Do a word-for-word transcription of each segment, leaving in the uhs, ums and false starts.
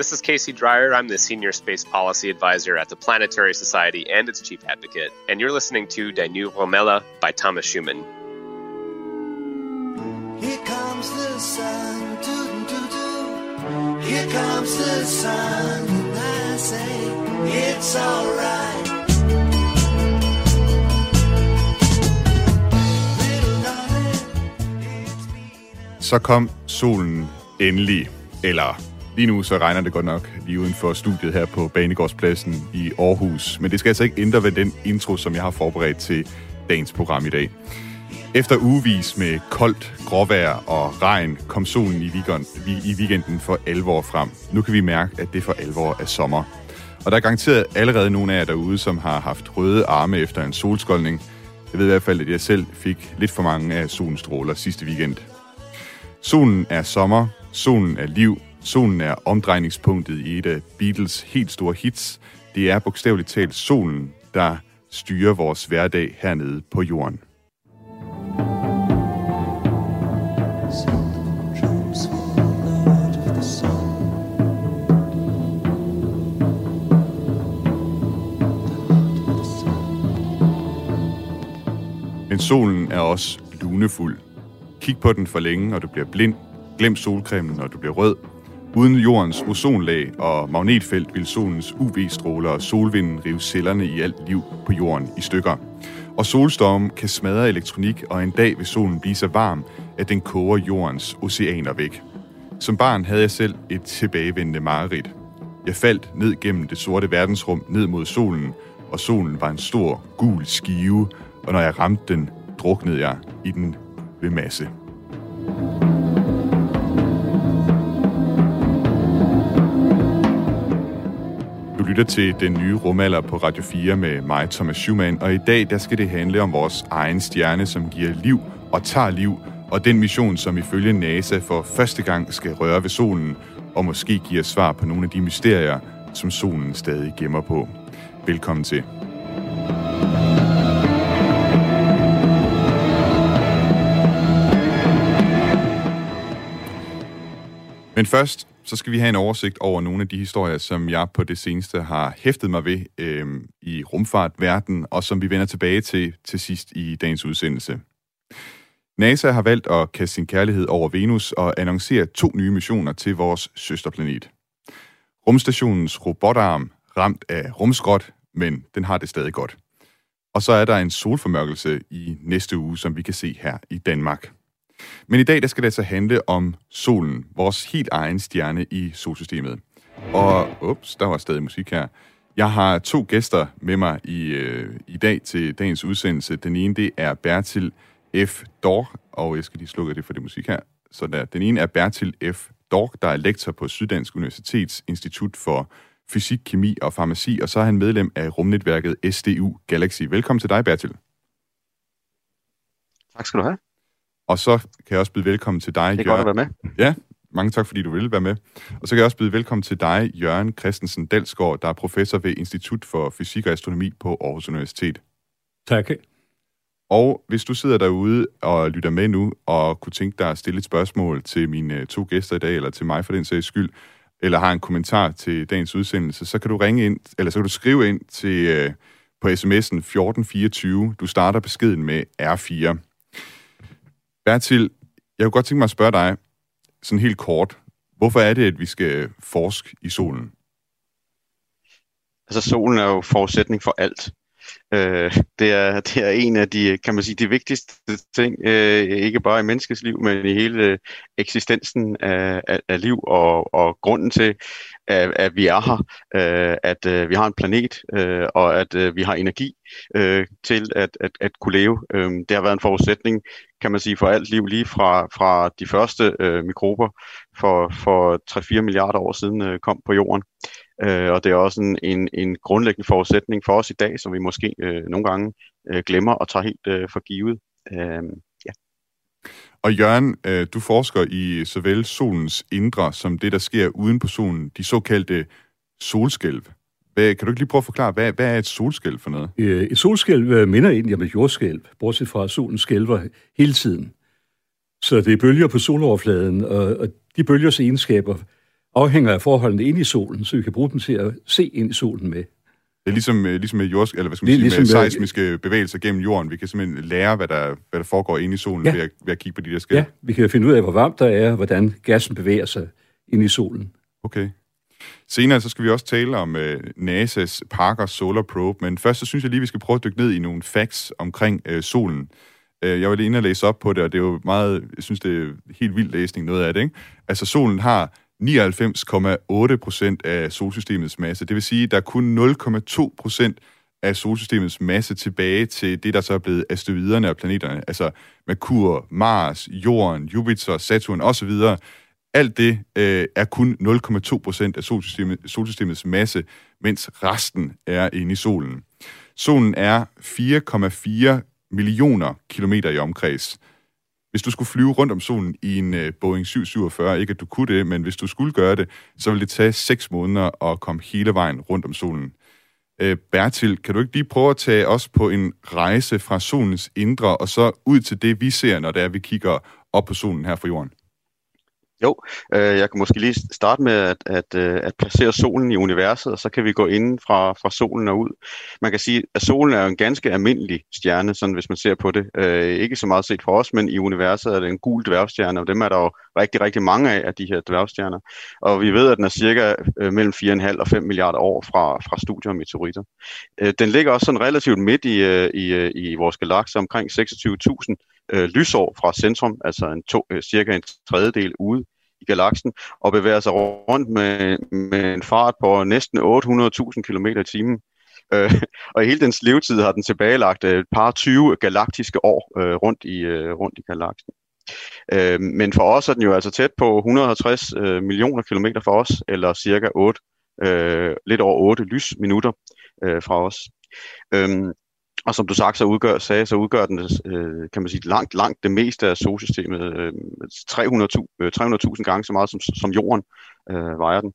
This is Casey Dreyer. I'm the Senior Space Policy Advisor at the Planetary Society and its Chief Advocate, and you're listening to De Nueva Mella by Thomas Schumann. Here comes the sun, doo-doo-doo-doo. Here comes the sun, and I say, it's all right. Så kom solen endelig, eller lige nu så regner det godt nok lige uden for studiet her på Banegårdspladsen i Aarhus. Men det skal altså ikke ændre ved den intro, som jeg har forberedt til dagens program i dag. Efter ugevis med koldt, gråvejr og regn kom solen i, weekend, i weekenden for alvor frem. Nu kan vi mærke, at det for alvor er sommer. Og der er garanteret allerede nogle af jer derude, som har haft røde arme efter en solskoldning. Jeg ved i hvert fald, at jeg selv fik lidt for mange af solens stråler sidste weekend. Solen er sommer, solen er liv, solen er omdrejningspunktet i et af Beatles helt store hits. Det er bogstaveligt talt solen, der styrer vores hverdag hernede på jorden. Men solen er også lunefuld. Kig på den for længe, og du bliver blind. Glem solcremen, når du bliver rød. Uden jordens ozonlag og magnetfelt vil solens U V-stråler og solvinden rive cellerne i alt liv på jorden i stykker. Og solstormen kan smadre elektronik, og en dag vil solen blive så varm, at den koger jordens oceaner væk. Som barn havde jeg selv et tilbagevendende mareridt. Jeg faldt ned gennem det sorte verdensrum ned mod solen, og solen var en stor, gul skive, og når jeg ramte den, druknede jeg i den ved masse. Du lytter til Den Nye Rumalder på Radio fire med mig, Thomas Schumann, og i dag der skal det handle om vores egen stjerne, som giver liv og tager liv, og den mission, som ifølge NASA for første gang skal røre ved solen, og måske giver svar på nogle af de mysterier, som solen stadig gemmer på. Velkommen til. Men først, så skal vi have en oversigt over nogle af de historier, som jeg på det seneste har hæftet mig ved øh, i rumfartverdenen, og som vi vender tilbage til til sidst i dagens udsendelse. NASA har valgt at kaste sin kærlighed over Venus og annoncere to nye missioner til vores søsterplanet. Rumstationens robotarm, ramt af rumskrot, men den har det stadig godt. Og så er der en solformørkelse i næste uge, som vi kan se her i Danmark. Men i dag der skal det altså handle om solen, vores helt egen stjerne i solsystemet. Og ups, der var stadig musik her. Jeg har to gæster med mig i, øh, i dag til dagens udsendelse. Den ene det er Bertil F. Dorph, og jeg skal lige slukke det for det musik her. Så der. Den ene er Bertil F. Dorph, der er lektor på Syddansk Universitets Institut for Fysik, Kemi og Farmaci, og så er han medlem af rumnetværket S D U Galaxy. Velkommen til dig, Bertil. Tak skal du have. Og så kan jeg også byde velkommen til dig, Jørgen. Det er Jør... godt at være med. Ja, mange tak, fordi du ville være med. Og så kan jeg også byde velkommen til dig, Jørgen Christensen Dalsgaard, der er professor ved Institut for Fysik og Astronomi på Aarhus Universitet. Tak. Og hvis du sidder derude og lytter med nu, og kunne tænke dig at stille et spørgsmål til mine to gæster i dag, eller til mig for den sags skyld, eller har en kommentar til dagens udsendelse, så kan du ringe ind, eller så kan du skrive ind til, på sms'en fjorten fireogtyve. Du starter beskeden med R fire. Bertil, jeg kunne godt tænke mig at spørge dig, sådan helt kort, hvorfor er det, at vi skal forske i solen? Altså, solen er jo forudsætning for alt. Øh, det, er, det er en af de, kan man sige, de vigtigste ting, øh, ikke bare i menneskets liv, men i hele eksistensen af, af, af liv, og, og grunden til, at, at vi er her, øh, at øh, vi har en planet, øh, og at øh, vi har energi øh, til at, at, at kunne leve. Øh, det har været en forudsætning, kan man sige, for alt liv, lige fra, fra de første øh, mikrober for, for tre til fire milliarder år siden øh, kom på jorden. Øh, og det er også en, en, en grundlæggende forudsætning for os i dag, som vi måske øh, nogle gange øh, glemmer og tager helt øh, for givet. Øh, ja. Og Jørgen, øh, du forsker i såvel solens indre som det, der sker uden på solen, de såkaldte solskælv. Hvad, kan du ikke lige prøve at forklare, hvad, hvad er et solskælv for noget? Øh, et solskælv minder egentlig om et jordskælv, bortset fra at solen skælver hele tiden. Så det er bølger på soloverfladen, og, og de bølgers egenskaber afhænger af forholdene inde i solen, så vi kan bruge den til at se ind i solen med. Det er ligesom, ligesom med jords, eller hvad skal man sige, ligesom med seismiske bevægelser gennem jorden. Vi kan simpelthen lære, hvad der, hvad der foregår inde i solen, ja, ved, at, ved at kigge på de der skæder. Ja, vi kan finde ud af, hvor varmt der er, hvordan gassen bevæger sig inde i solen. Okay. Senere så skal vi også tale om øh, NASA's Parker Solar Probe, men først så synes jeg lige, vi skal prøve at dykke ned i nogle facts omkring øh, solen. Øh, jeg var lige inde og læse op på det, og det er jo meget, jeg synes, det er helt vild læsning, noget af det, ikke? Altså, solen har nioghalvfems komma otte procent af solsystemets masse. Det vil sige, at der er kun nul komma to procent af solsystemets masse tilbage til det, der så er blevet asteroiderne og planeterne. Altså Merkur, Mars, Jorden, Jupiter, Saturn osv. Alt det øh, er kun nul komma to procent af solsystemet, solsystemets masse, mens resten er inde i solen. Solen er fire komma fire millioner kilometer i omkreds. Hvis du skulle flyve rundt om solen i en Boeing syv fyrre syv, ikke at du kunne det, men hvis du skulle gøre det, så ville det tage seks måneder at komme hele vejen rundt om solen. Øh, Bertil, kan du ikke lige prøve at tage os på en rejse fra solens indre og så ud til det, vi ser, når det er, vi kigger op på solen her fra jorden? Jo, øh, jeg kan måske lige starte med at, at, at placere solen i universet, og så kan vi gå inden fra, fra solen og ud. Man kan sige, at solen er jo en ganske almindelig stjerne, sådan hvis man ser på det. Øh, ikke så meget set for os, men i universet er det en gul dværgstjerne, og dem er der jo rigtig, rigtig mange af, af de her dværgstjerner. Og vi ved, at den er cirka øh, mellem fire komma fem og fem milliarder år fra, fra studier og meteoritter. Øh, den ligger også sådan relativt midt i, øh, i, øh, i vores galakse, omkring seksogtyve tusind øh, lysår fra centrum, altså en to, øh, cirka en tredjedel ude i galaksen, og bevæger sig rundt med, med en fart på næsten otte hundrede tusind kilometer i timen. Øh, og i hele dens levetid har den tilbagelagt et par tyve galaktiske år øh, rundt, i, øh, rundt i galaksen. Øh, men for os er den jo altså tæt på et hundrede og halvtreds øh, millioner kilometer fra os, eller cirka otte, øh, lidt over otte lysminutter øh, fra os. Øh, Og som du sagt, så udgør, sagde, så udgør den, øh, kan man sige, langt, langt det meste af solsystemet. Øh, tre hundrede tusind gange så meget som, som jorden øh, vejer den.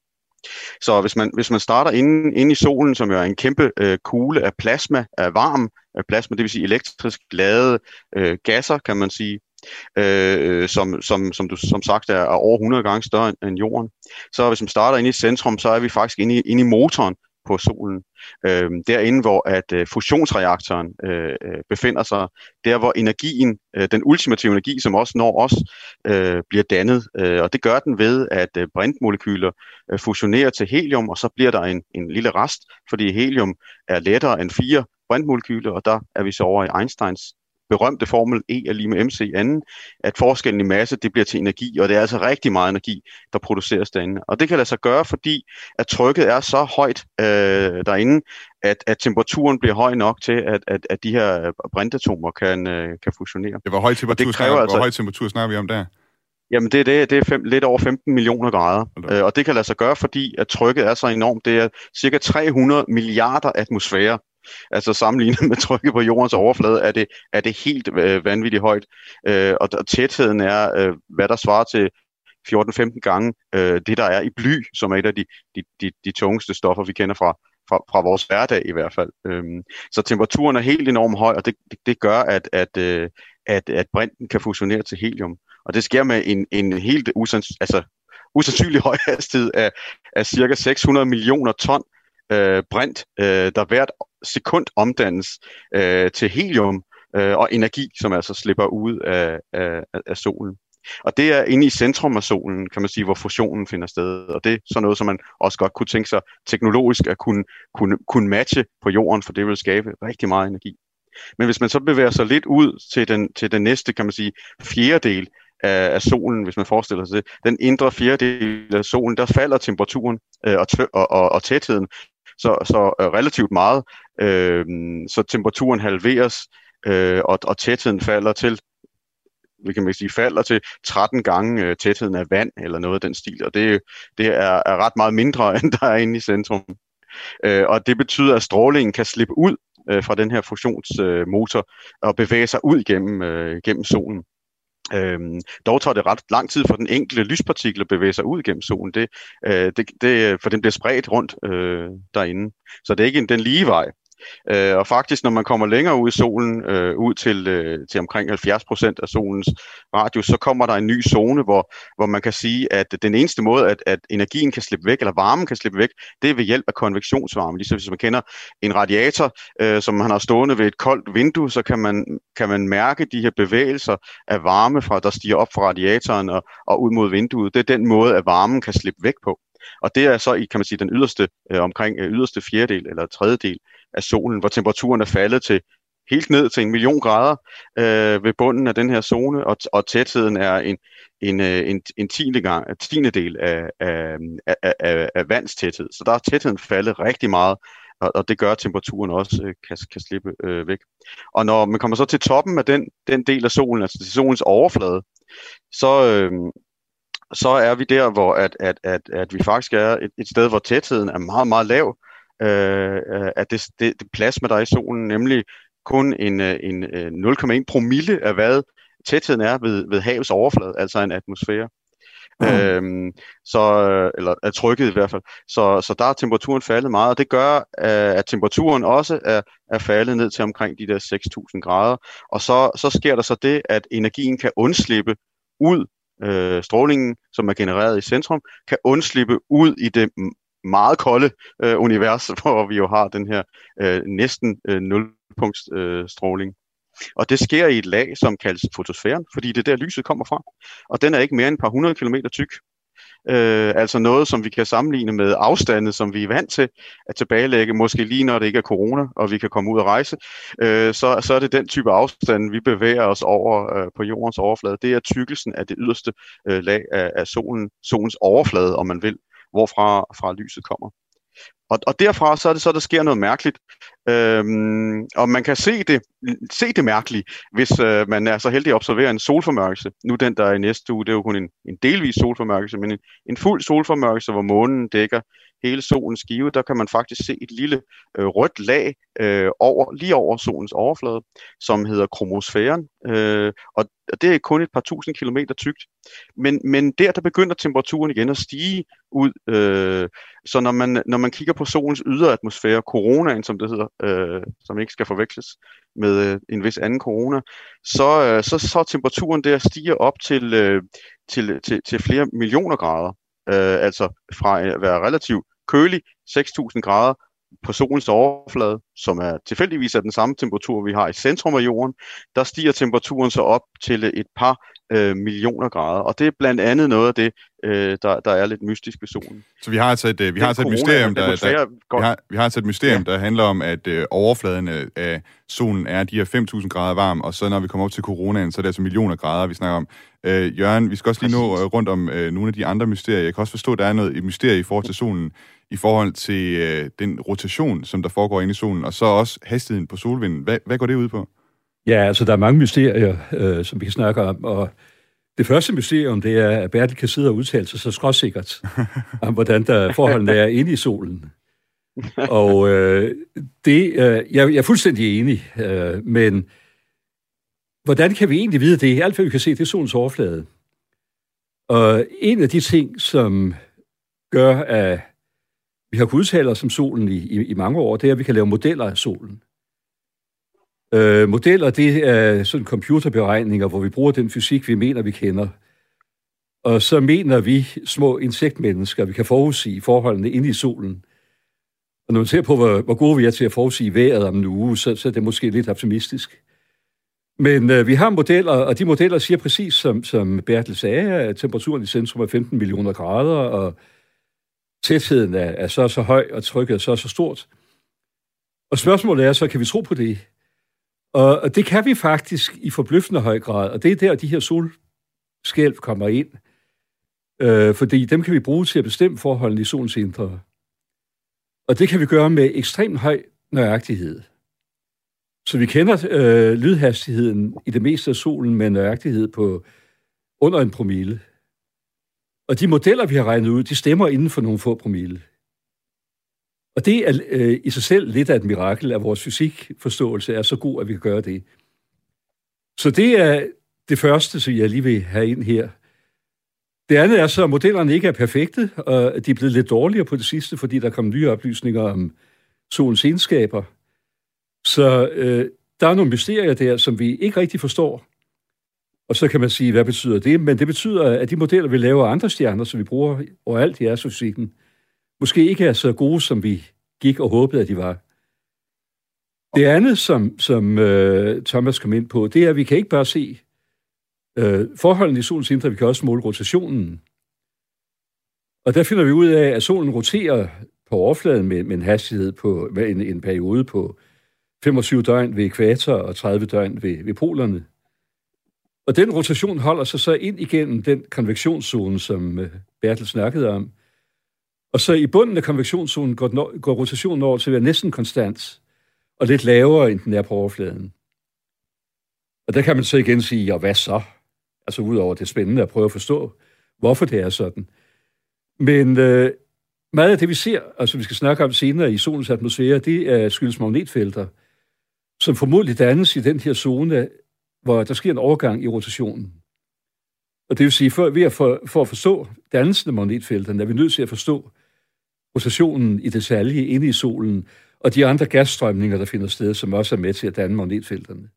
Så hvis man, hvis man starter inde, inde i solen, som jo er en kæmpe øh, kugle af plasma, af varm af plasma, det vil sige elektrisk ladede øh, gasser, kan man sige, øh, som, som, som du som sagt er over hundrede gange større end jorden. Så hvis man starter inde i centrum, så er vi faktisk inde i, inde i motoren på solen, øh, derinde hvor at øh, fusionsreaktoren øh, befinder sig, der hvor energien, øh, den ultimative energi, som også når os, øh, bliver dannet, øh, og det gør den ved, at øh, brintmolekyler øh, fusionerer til helium, og så bliver der en, en lille rest, fordi helium er lettere end fire brintmolekyler, og der er vi så over i Einsteins berømte formel E er lige med mc anden, at forskellen i masse, det bliver til energi, og det er altså rigtig meget energi, der produceres derinde. Og det kan lade sig gøre, fordi at trykket er så højt øh, derinde, at, at temperaturen bliver høj nok til, at, at, at de her brintatomer kan, øh, kan fusionere. Ja, hvor høj temperatur, snakker, altså, hvor høj temperatur snakker vi om der? Jamen det er det, det er fem, lidt over femten millioner grader, øh, og det kan lade sig gøre, fordi at trykket er så enormt, det er cirka tre hundrede milliarder atmosfærer. Altså sammenlignet med trykket på jordens overflade, er det, er det helt øh, vanvittigt højt. Øh, og, og tætheden er, øh, hvad der svarer til fjorten femten gange øh, det, der er i bly, som er et af de, de, de, de tungeste stoffer, vi kender fra, fra, fra vores hverdag i hvert fald. Øh, så temperaturen er helt enormt høj, og det, det, det gør, at, at, øh, at, at brinten kan fusionere til helium. Og det sker med en, en helt usans, altså, usandsynlig høj hastighed af, af cirka seks hundrede millioner ton øh, brint, øh, der hvert sekund omdannes øh, til helium øh, og energi, som altså slipper ud af, af, af solen. Og det er inde i centrum af solen, kan man sige, hvor fusionen finder sted. Og det er sådan noget, som man også godt kunne tænke sig teknologisk at kunne, kunne, kunne matche på jorden, for det vil skabe rigtig meget energi. Men hvis man så bevæger sig lidt ud til den, til den næste, kan man sige, fjerdedel af, af solen, hvis man forestiller sig det, den indre fjerdedel af solen, der falder temperaturen øh, og, tø- og, og, og tætheden, Så, så øh, relativt meget, øh, så temperaturen halveres, øh, og, og tætheden falder til, vi kan sige, falder til tretten gange øh, tætheden af vand, eller noget af den stil, og det, det er, er ret meget mindre, end der er inde i centrum. Øh, og det betyder, at strålingen kan slippe ud øh, fra den her fusionsmotor, øh, og bevæge sig ud gennem, øh, gennem solen. Øhm, dog tager det ret lang tid for den enkelte lyspartikel at bevæge sig ud gennem solen, det, øh, det, det, for den bliver spredt rundt øh, derinde. Så det er ikke en, den lige vej, Øh, og faktisk, når man kommer længere ud i solen, øh, ud til, øh, til omkring halvfjerds procent af solens radius, så kommer der en ny zone, hvor, hvor man kan sige, at den eneste måde, at, at energien kan slippe væk, eller varmen kan slippe væk, det er ved hjælp af konvektionsvarme. Ligesom hvis man kender en radiator, øh, som man har stående ved et koldt vindue, så kan man, kan man mærke de her bevægelser af varme, fra, der stiger op fra radiatoren og, og ud mod vinduet. Det er den måde, at varmen kan slippe væk på. Og det er så i, kan man sige, den yderste, øh, omkring øh, yderste fjerdedel eller tredjedel af solen, hvor temperaturen er faldet til helt ned til en million grader øh, ved bunden af den her zone, og, og tætheden er en, en, en, en tiende gang, en tiende del af, af, af, af vandstæthed. Så der er tætheden faldet rigtig meget, og, og det gør, at temperaturen også øh, kan, kan slippe øh, væk. Og når man kommer så til toppen af den, den del af solen, altså til solens overflade, så... Øh, så er vi der, hvor at, at, at, at vi faktisk er et, et sted, hvor tætheden er meget, meget lav. Øh, at det, det, det plasma, der er i solen, nemlig kun en, en, en nul komma en promille af, hvad tætheden er ved, ved havets overflade, altså en atmosfære. Mm. Øhm, så, eller er trykket i hvert fald. Så, så der er temperaturen faldet meget, og det gør, at temperaturen også er, er faldet ned til omkring de der seks tusind grader. Og så, så sker der så det, at energien kan undslippe ud, Øh, strålingen, som er genereret i centrum, kan undslippe ud i det meget kolde øh, univers, hvor vi jo har den her øh, næsten øh, nulpunktsstråling. Øh, og det sker i et lag, som kaldes fotosfæren, fordi det der, lyset kommer fra. Og den er ikke mere end et par hundrede kilometer tyk. Øh, altså noget, som vi kan sammenligne med afstande, som vi er vant til at tilbagelægge, måske lige når det ikke er corona, og vi kan komme ud og rejse, øh, så, så er det den type afstand, vi bevæger os over øh, på jordens overflade. Det er tykkelsen af det yderste øh, lag af, af solen, solens overflade, om man vil, hvorfra fra lyset kommer. Og, og derfra så er det så, der sker noget mærkeligt, øhm, og man kan se det, se det mærkelige, hvis øh, man er så heldig at observere en solformørkelse. Nu den, der er i næste uge, det er jo kun en, en delvis solformørkelse, men en, en fuld solformørkelse, hvor månen dækker hele solens skive, der kan man faktisk se et lille øh, rødt lag øh, over, lige over solens overflade, som hedder kromosfæren, øh, og det er kun et par tusind kilometer tykt. Men, men der, der begynder temperaturen igen at stige ud, øh, så når man, når man kigger på solens ydre atmosfære, coronaen, som det hedder, øh, som ikke skal forveksles med øh, en vis anden corona, så, øh, så, så temperaturen der stiger op til, øh, til, til, til flere millioner grader. Øh, altså fra at være relativt kølig, seks tusind grader på solens overflade, som er tilfældigvis er den samme temperatur, vi har i centrum af jorden, der stiger temperaturen så op til et par øh, millioner grader. Og det er blandt andet noget af det, øh, der, der er lidt mystisk ved solen. Så vi har altså et, øh, vi har altså et mysterium, der, der, vi har, vi har altså et mysterium, ja. Der handler om, at øh, overfladen af solen er de her fem tusind grader varm, og så når vi kommer op til coronaen, så er det altså millioner grader, vi snakker om. Øh, Jørgen, vi skal også lige nå øh, rundt om øh, nogle af de andre mysterier. Jeg kan også forstå, at der er noget mysterie i forhold til solen, i forhold til øh, den rotation, som der foregår inde i solen, og så også hastigheden på solvinden. Hvad, hvad går det ud på? Ja, altså der er mange mysterier, øh, som vi kan snakke om, og det første mysterium, det er, at Bertel kan sidde og udtale sig så skråsikkert om, hvordan der forholdene er inde i solen. Og øh, det, øh, jeg, jeg er fuldstændig enig, øh, men hvordan kan vi egentlig vide det? Alt hvad vi kan se, det er solens overflade. Og en af de ting, som gør, at vi har kunnet udtale os om solen i, i, i mange år, det er, at vi kan lave modeller af solen. Øh, modeller, det er sådan computerberegninger, hvor vi bruger den fysik, vi mener, vi kender. Og så mener vi små insektmennesker, vi kan forudsige forholdene inde i solen. Og når man ser på, hvor, hvor gode vi er til at forudsige vejret om en uge, så, så er det måske lidt optimistisk. Men øh, vi har modeller, og de modeller siger præcis, som, som Bertel sagde, at temperaturen i centrum er femten millioner grader, og tætheden er, er så så høj, og trykket er så så stort. Og spørgsmålet er så, kan vi tro på det? Og, og det kan vi faktisk i forbløffende høj grad, og det er der, de her solskælv kommer ind, øh, fordi dem kan vi bruge til at bestemme forholdene i solens indre. Og det kan vi gøre med ekstremt høj nøjagtighed. Så vi kender øh, lydhastigheden i det meste af solen med nøjagtighed på under en promille. Og de modeller, vi har regnet ud, de stemmer inden for nogle få promille. Og det er øh, i sig selv lidt af et mirakel, at vores fysikforståelse er så god, at vi kan gøre det. Så det er det første, som jeg lige vil have ind her. Det andet er så, at modellerne ikke er perfekte, og de er blevet lidt dårligere på det sidste, fordi der kom nye oplysninger om solens egenskaber. Så øh, der er nogle mysterier der, som vi ikke rigtig forstår. Og så kan man sige, hvad betyder det? Men det betyder, at de modeller, vi laver af andre stjerner, som vi bruger overalt i astrofysikken, måske ikke er så gode, som vi gik og håbede, at de var. Det andet, som, som øh, Thomas kom ind på, det er, at vi kan ikke bare se øh, forholdene i solens indre, vi kan også måle rotationen. Og der finder vi ud af, at solen roterer på overfladen med, med en hastighed på med en, en periode på femogtyve døgn ved ækvator og tredive døgn ved, ved polerne. Og den rotation holder sig så ind igennem den konvektionszone, som øh, Bertel snakkede om. Og så i bunden af konvektionszonen går, no- går rotationen over til at være næsten konstant, og lidt lavere, end den er på overfladen. Og der kan man så igen sige, ja, hvad så? Altså udover det spændende at prøve at forstå, hvorfor det er sådan. Men øh, meget af det, vi ser, og som vi skal snakke om senere i solens atmosfære, det er skyldes magnetfelter, som formodentlig dannes i den her zone, hvor der sker en overgang i rotationen. Og det vil sige, for, at for, for at forstå dannelsen af magnetfelterne, er vi nødt til at forstå rotationen i detalje inde i solen, og de andre gasstrømninger, der finder sted, som også er med til at danne magnetfelterne.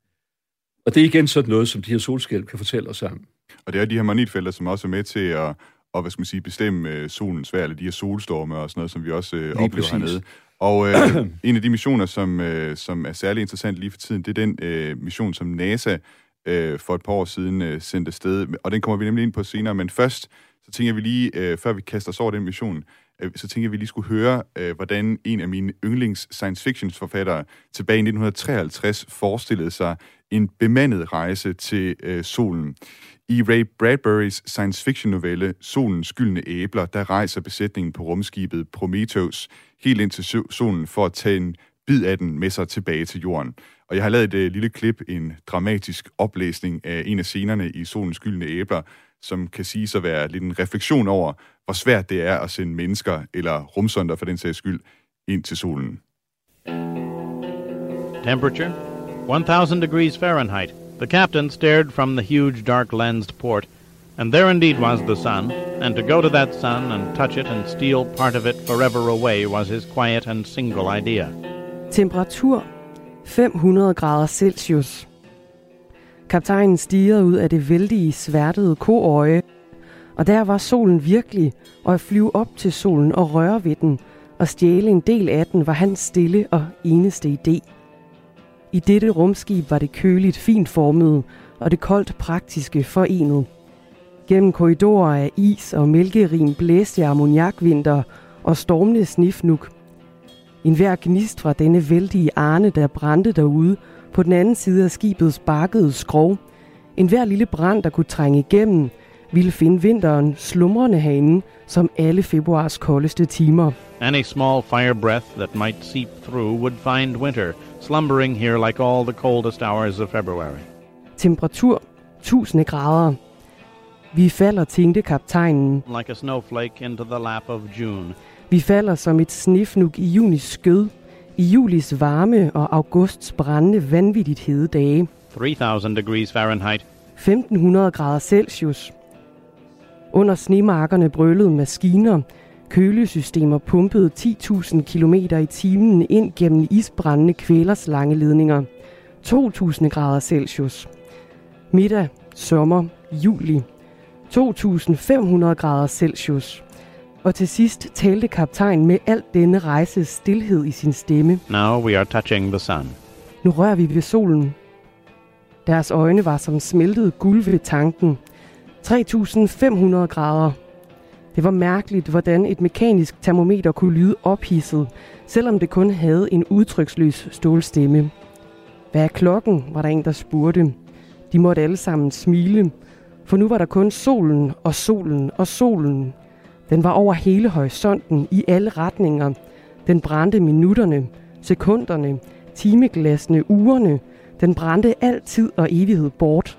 Og det er igen sådan noget, som de her solskælv kan fortælle os om. Og det er de her magnetfelter, som også er med til at og, hvad skal man sige, bestemme solens vejr, eller de her solstorme og sådan noget, som vi også øh, oplever præcis. Hernede. Og øh, en af de missioner, som, øh, som er særlig interessant lige for tiden, det er den øh, mission, som NASA øh, for et par år siden øh, sendte afsted, og den kommer vi nemlig ind på senere, men først, så tænker vi lige, øh, før vi kaster os over den mission, så tænker jeg, vi lige skulle høre, hvordan en af mine yndlings science fictions forfattere tilbage i nitten treoghalvtreds forestillede sig en bemandet rejse til øh, solen. I Ray Bradburys science fiction novelle Solens Skyldne Æbler, der rejser besætningen på rumskibet Prometheus helt ind til solen for at tage en bid af den med sig tilbage til jorden. Og jeg har lavet et øh, lille klip, en dramatisk oplæsning af en af scenerne i Solens Skyldne Æbler, som kan siges at være lidt en refleksion over, hvor svært det er at sende mennesker eller rumsonder for den sags skyld ind til solen. Temperature one thousand degrees Fahrenheit. The captain stared from the huge dark lensed port, and there indeed was the sun, and to go to that sun and touch it and steal part of it forever away was his quiet and single idea. Temperatur fem hundrede grader Celsius. Kaptajnen stirrede ud af det vældige, sværtede koøje, og der var solen virkelig, og at flyve op til solen og røre ved den, og stjæle en del af den, var hans stille og eneste idé. I dette rumskib var det køligt fint formet, og det koldt praktiske forenet. Gennem korridorer af is og mælkerin blæste ammoniakvinter og stormende snifnuk. En hver gnist fra denne vældige arne, der brændte derude, på den anden side af skibets barkede skrov. En hver lille brand, der kunne trænge igennem, ville finde vinteren slumrende herinde, som alle februars koldeste timer. Any small fire breath that might seep through would find winter, slumbering here like all the coldest hours of February. Temperatur tusind grader. Vi falder, tænkte kaptajnen. Like a snowflake into the lap of June. Vi falder som et snefnug i junis skød. I julis varme og augusts brændende vanvittigt hede dage. tre tusind degrees Fahrenheit. femten hundrede grader Celsius. Under snemarkerne brølede maskiner. Kølesystemer pumpede ti tusind kilometer i timen ind gennem isbrændende kvælers lange ledninger. to tusind grader Celsius. Middag, sommer, juli. to tusind fem hundrede grader Celsius. Og til sidst talte kaptajnen med alt denne rejses stilhed i sin stemme. Now we are touching the sun. Nu rører vi ved solen. Deres øjne var som smeltet guld ved tanken. tre tusind fem hundrede grader. Det var mærkeligt, hvordan et mekanisk termometer kunne lyde ophidset, selvom det kun havde en udtryksløs stålstemme. Hvad er klokken, var der en, der spurgte. De måtte alle sammen smile, for nu var der kun solen og solen og solen. Den var over hele horisonten i alle retninger. Den brændte minutterne, sekunderne, timeglassene, ugerne. Den brændte altid og evighed bort.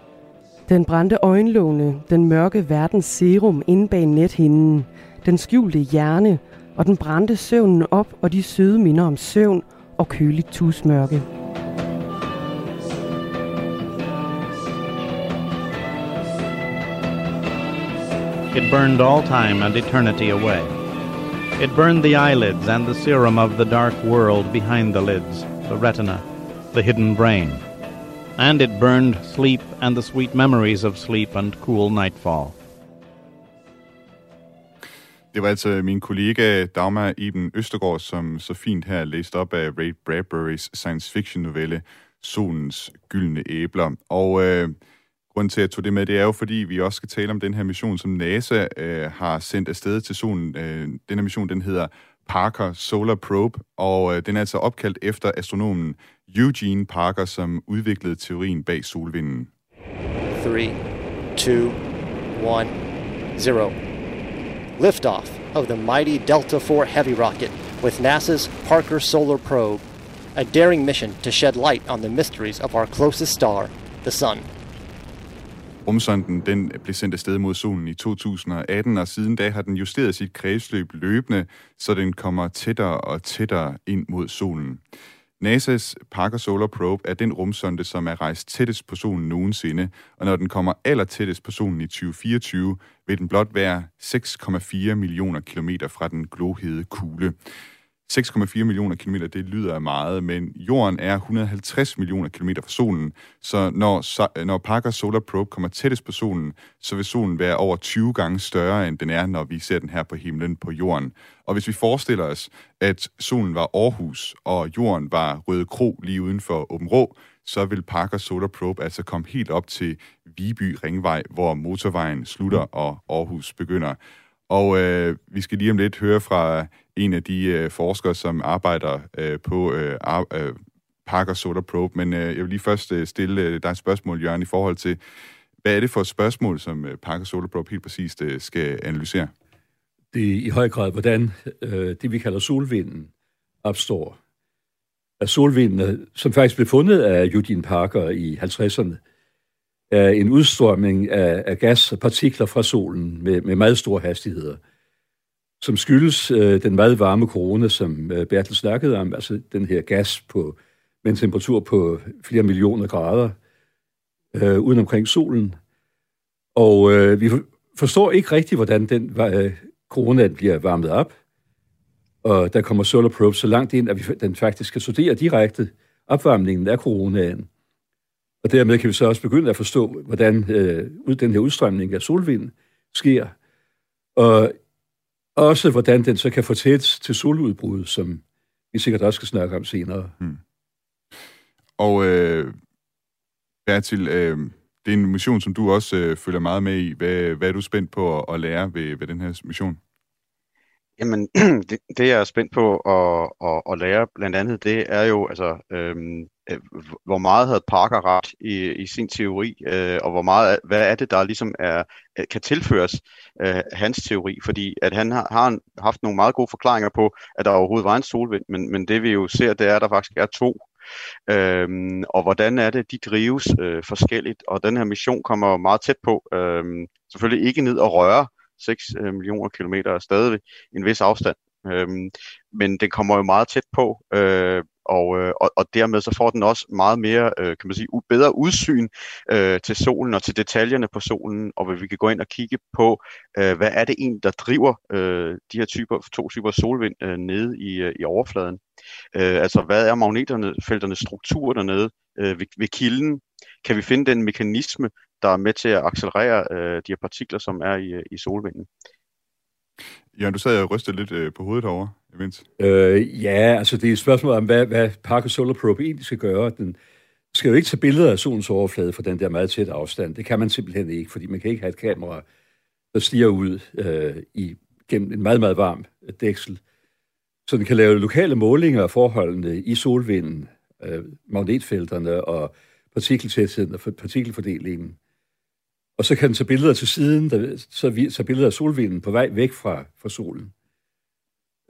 Den brændte øjenlågene, den mørke verdens serum inde bag nethinden. Den skjulte hjerne, og den brændte søvnen op og de søde minder om søvn og køligt tusmørke. It burned all time and eternity away. It burned the eyelids and the serum of the dark world behind the lids, the retina, the hidden brain. And it burned sleep and the sweet memories of sleep and cool nightfall. Det var altså min kollega Dagmar Iben Østergaard, som så fint her læste op af Ray Bradburys science fiction novelle Solens Skyldne Æbler. Og øh, grunden til, at jeg tog det med, det er jo, fordi vi også skal tale om den her mission, som NASA øh, har sendt afsted til solen. Øh, den her mission, den hedder Parker Solar Probe, og øh, den er altså opkaldt efter astronomen Eugene Parker, som udviklede teorien bag solvinden. three, two, one, zero. Liftoff of the mighty Delta four heavy rocket with NASA's Parker Solar Probe, a daring mission to shed light on the mysteries of our closest star, the sun. Rumsonden, den blev sendt afsted mod solen i to tusind atten, og siden da har den justeret sit kredsløb løbende, så den kommer tættere og tættere ind mod solen. NASA's Parker Solar Probe er den rumsonde, som er rejst tættest på solen nogensinde, og når den kommer allertættest på solen i tyve fireogtyve, vil den blot være seks komma fire millioner kilometer fra den glohede kugle. seks komma fire millioner kilometer, det lyder af meget, men jorden er et hundrede og halvtreds millioner kilometer fra solen, så når, når Parker Solar Probe kommer tættest på solen, så vil solen være over tyve gange større, end den er, når vi ser den her på himlen på jorden. Og hvis vi forestiller os, at solen var Aarhus, og jorden var Røde Kro lige uden for Åben Rå, så vil Parker Solar Probe altså komme helt op til Viby Ringvej, hvor motorvejen slutter og Aarhus begynder. Og øh, vi skal lige om lidt høre fra en af de øh, forskere, som arbejder øh, på øh, øh, Parker Solar Probe. Men øh, jeg vil lige først øh, stille øh, dig et spørgsmål, Jørgen, i forhold til, hvad er det for et spørgsmål, som øh, Parker Solar Probe helt præcist øh, skal analysere? Det er i høj grad, hvordan øh, det, vi kalder solvinden, opstår. At solvinden, som faktisk blev fundet af Eugene Parker i halvtredserne, er en udstrømning af, af gas og partikler fra solen med, med meget store hastigheder, som skyldes øh, den meget varme korona, som øh, Bertel snakkede om, altså den her gas på, med en temperatur på flere millioner grader øh, uden omkring solen. Og øh, vi forstår ikke rigtigt, hvordan den øh, korona bliver varmet op, og der kommer Solar Probe så langt ind, at vi, den faktisk skal studere direkte opvarmningen af koronaen. Og dermed kan vi så også begynde at forstå, hvordan øh, den her udstrømning af solvinden sker, og også hvordan den så kan få tæt til soludbrud, som vi sikkert også skal snakke om senere. Hmm. Og øh, Bertil, øh, det er en mission, som du også øh, følger meget med i. Hvad, hvad er du spændt på at, at lære ved, ved den her mission? Jamen, det, det jeg er spændt på at, at, at lære blandt andet, det er jo, altså, øhm, hvor meget havde Parker ret i, i sin teori, øh, og hvor meget, hvad er det, der ligesom er, kan tilføres øh, hans teori, fordi at han har, har haft nogle meget gode forklaringer på, at der overhovedet var en solvind, men, men det vi jo ser, det er, at der faktisk er to. Øhm, og hvordan er det, de drives øh, forskelligt, og den her mission kommer meget tæt på, øhm, selvfølgelig ikke ned og røre, seks millioner kilometer er stadig en vis afstand, øhm, men den kommer jo meget tæt på, øh, og, øh, og dermed så får den også meget mere, øh, kan man sige, bedre udsyn øh, til solen og til detaljerne på solen, og hvor vi kan gå ind og kigge på, øh, hvad er det egentlig, der driver øh, de her typer, to typer solvind øh, nede i, øh, i overfladen. Øh, altså, hvad er magnetfelternes struktur dernede øh, ved, ved kilden? Kan vi finde den mekanisme, der er med til at accelerere øh, de her partikler, som er i, i solvinden? Jørgen, du sad og rystede lidt øh, på hovedet herovre, imens. Øh, ja, altså det er et spørgsmål om, hvad, hvad Parker Solar Probe egentlig skal gøre. Den skal jo ikke tage billeder af solens overflade fra den der meget tætte afstand. Det kan man simpelthen ikke, fordi man kan ikke have et kamera, der stiger ud øh, i, gennem en meget, meget varm dæksel. Så den kan lave lokale målinger af forholdene i solvinden, øh, magnetfelterne og partikeltætheden og partikelfordelingen. Og så kan den tage billeder til siden, der, så vi tager billeder af solvinden på vej væk fra, fra solen.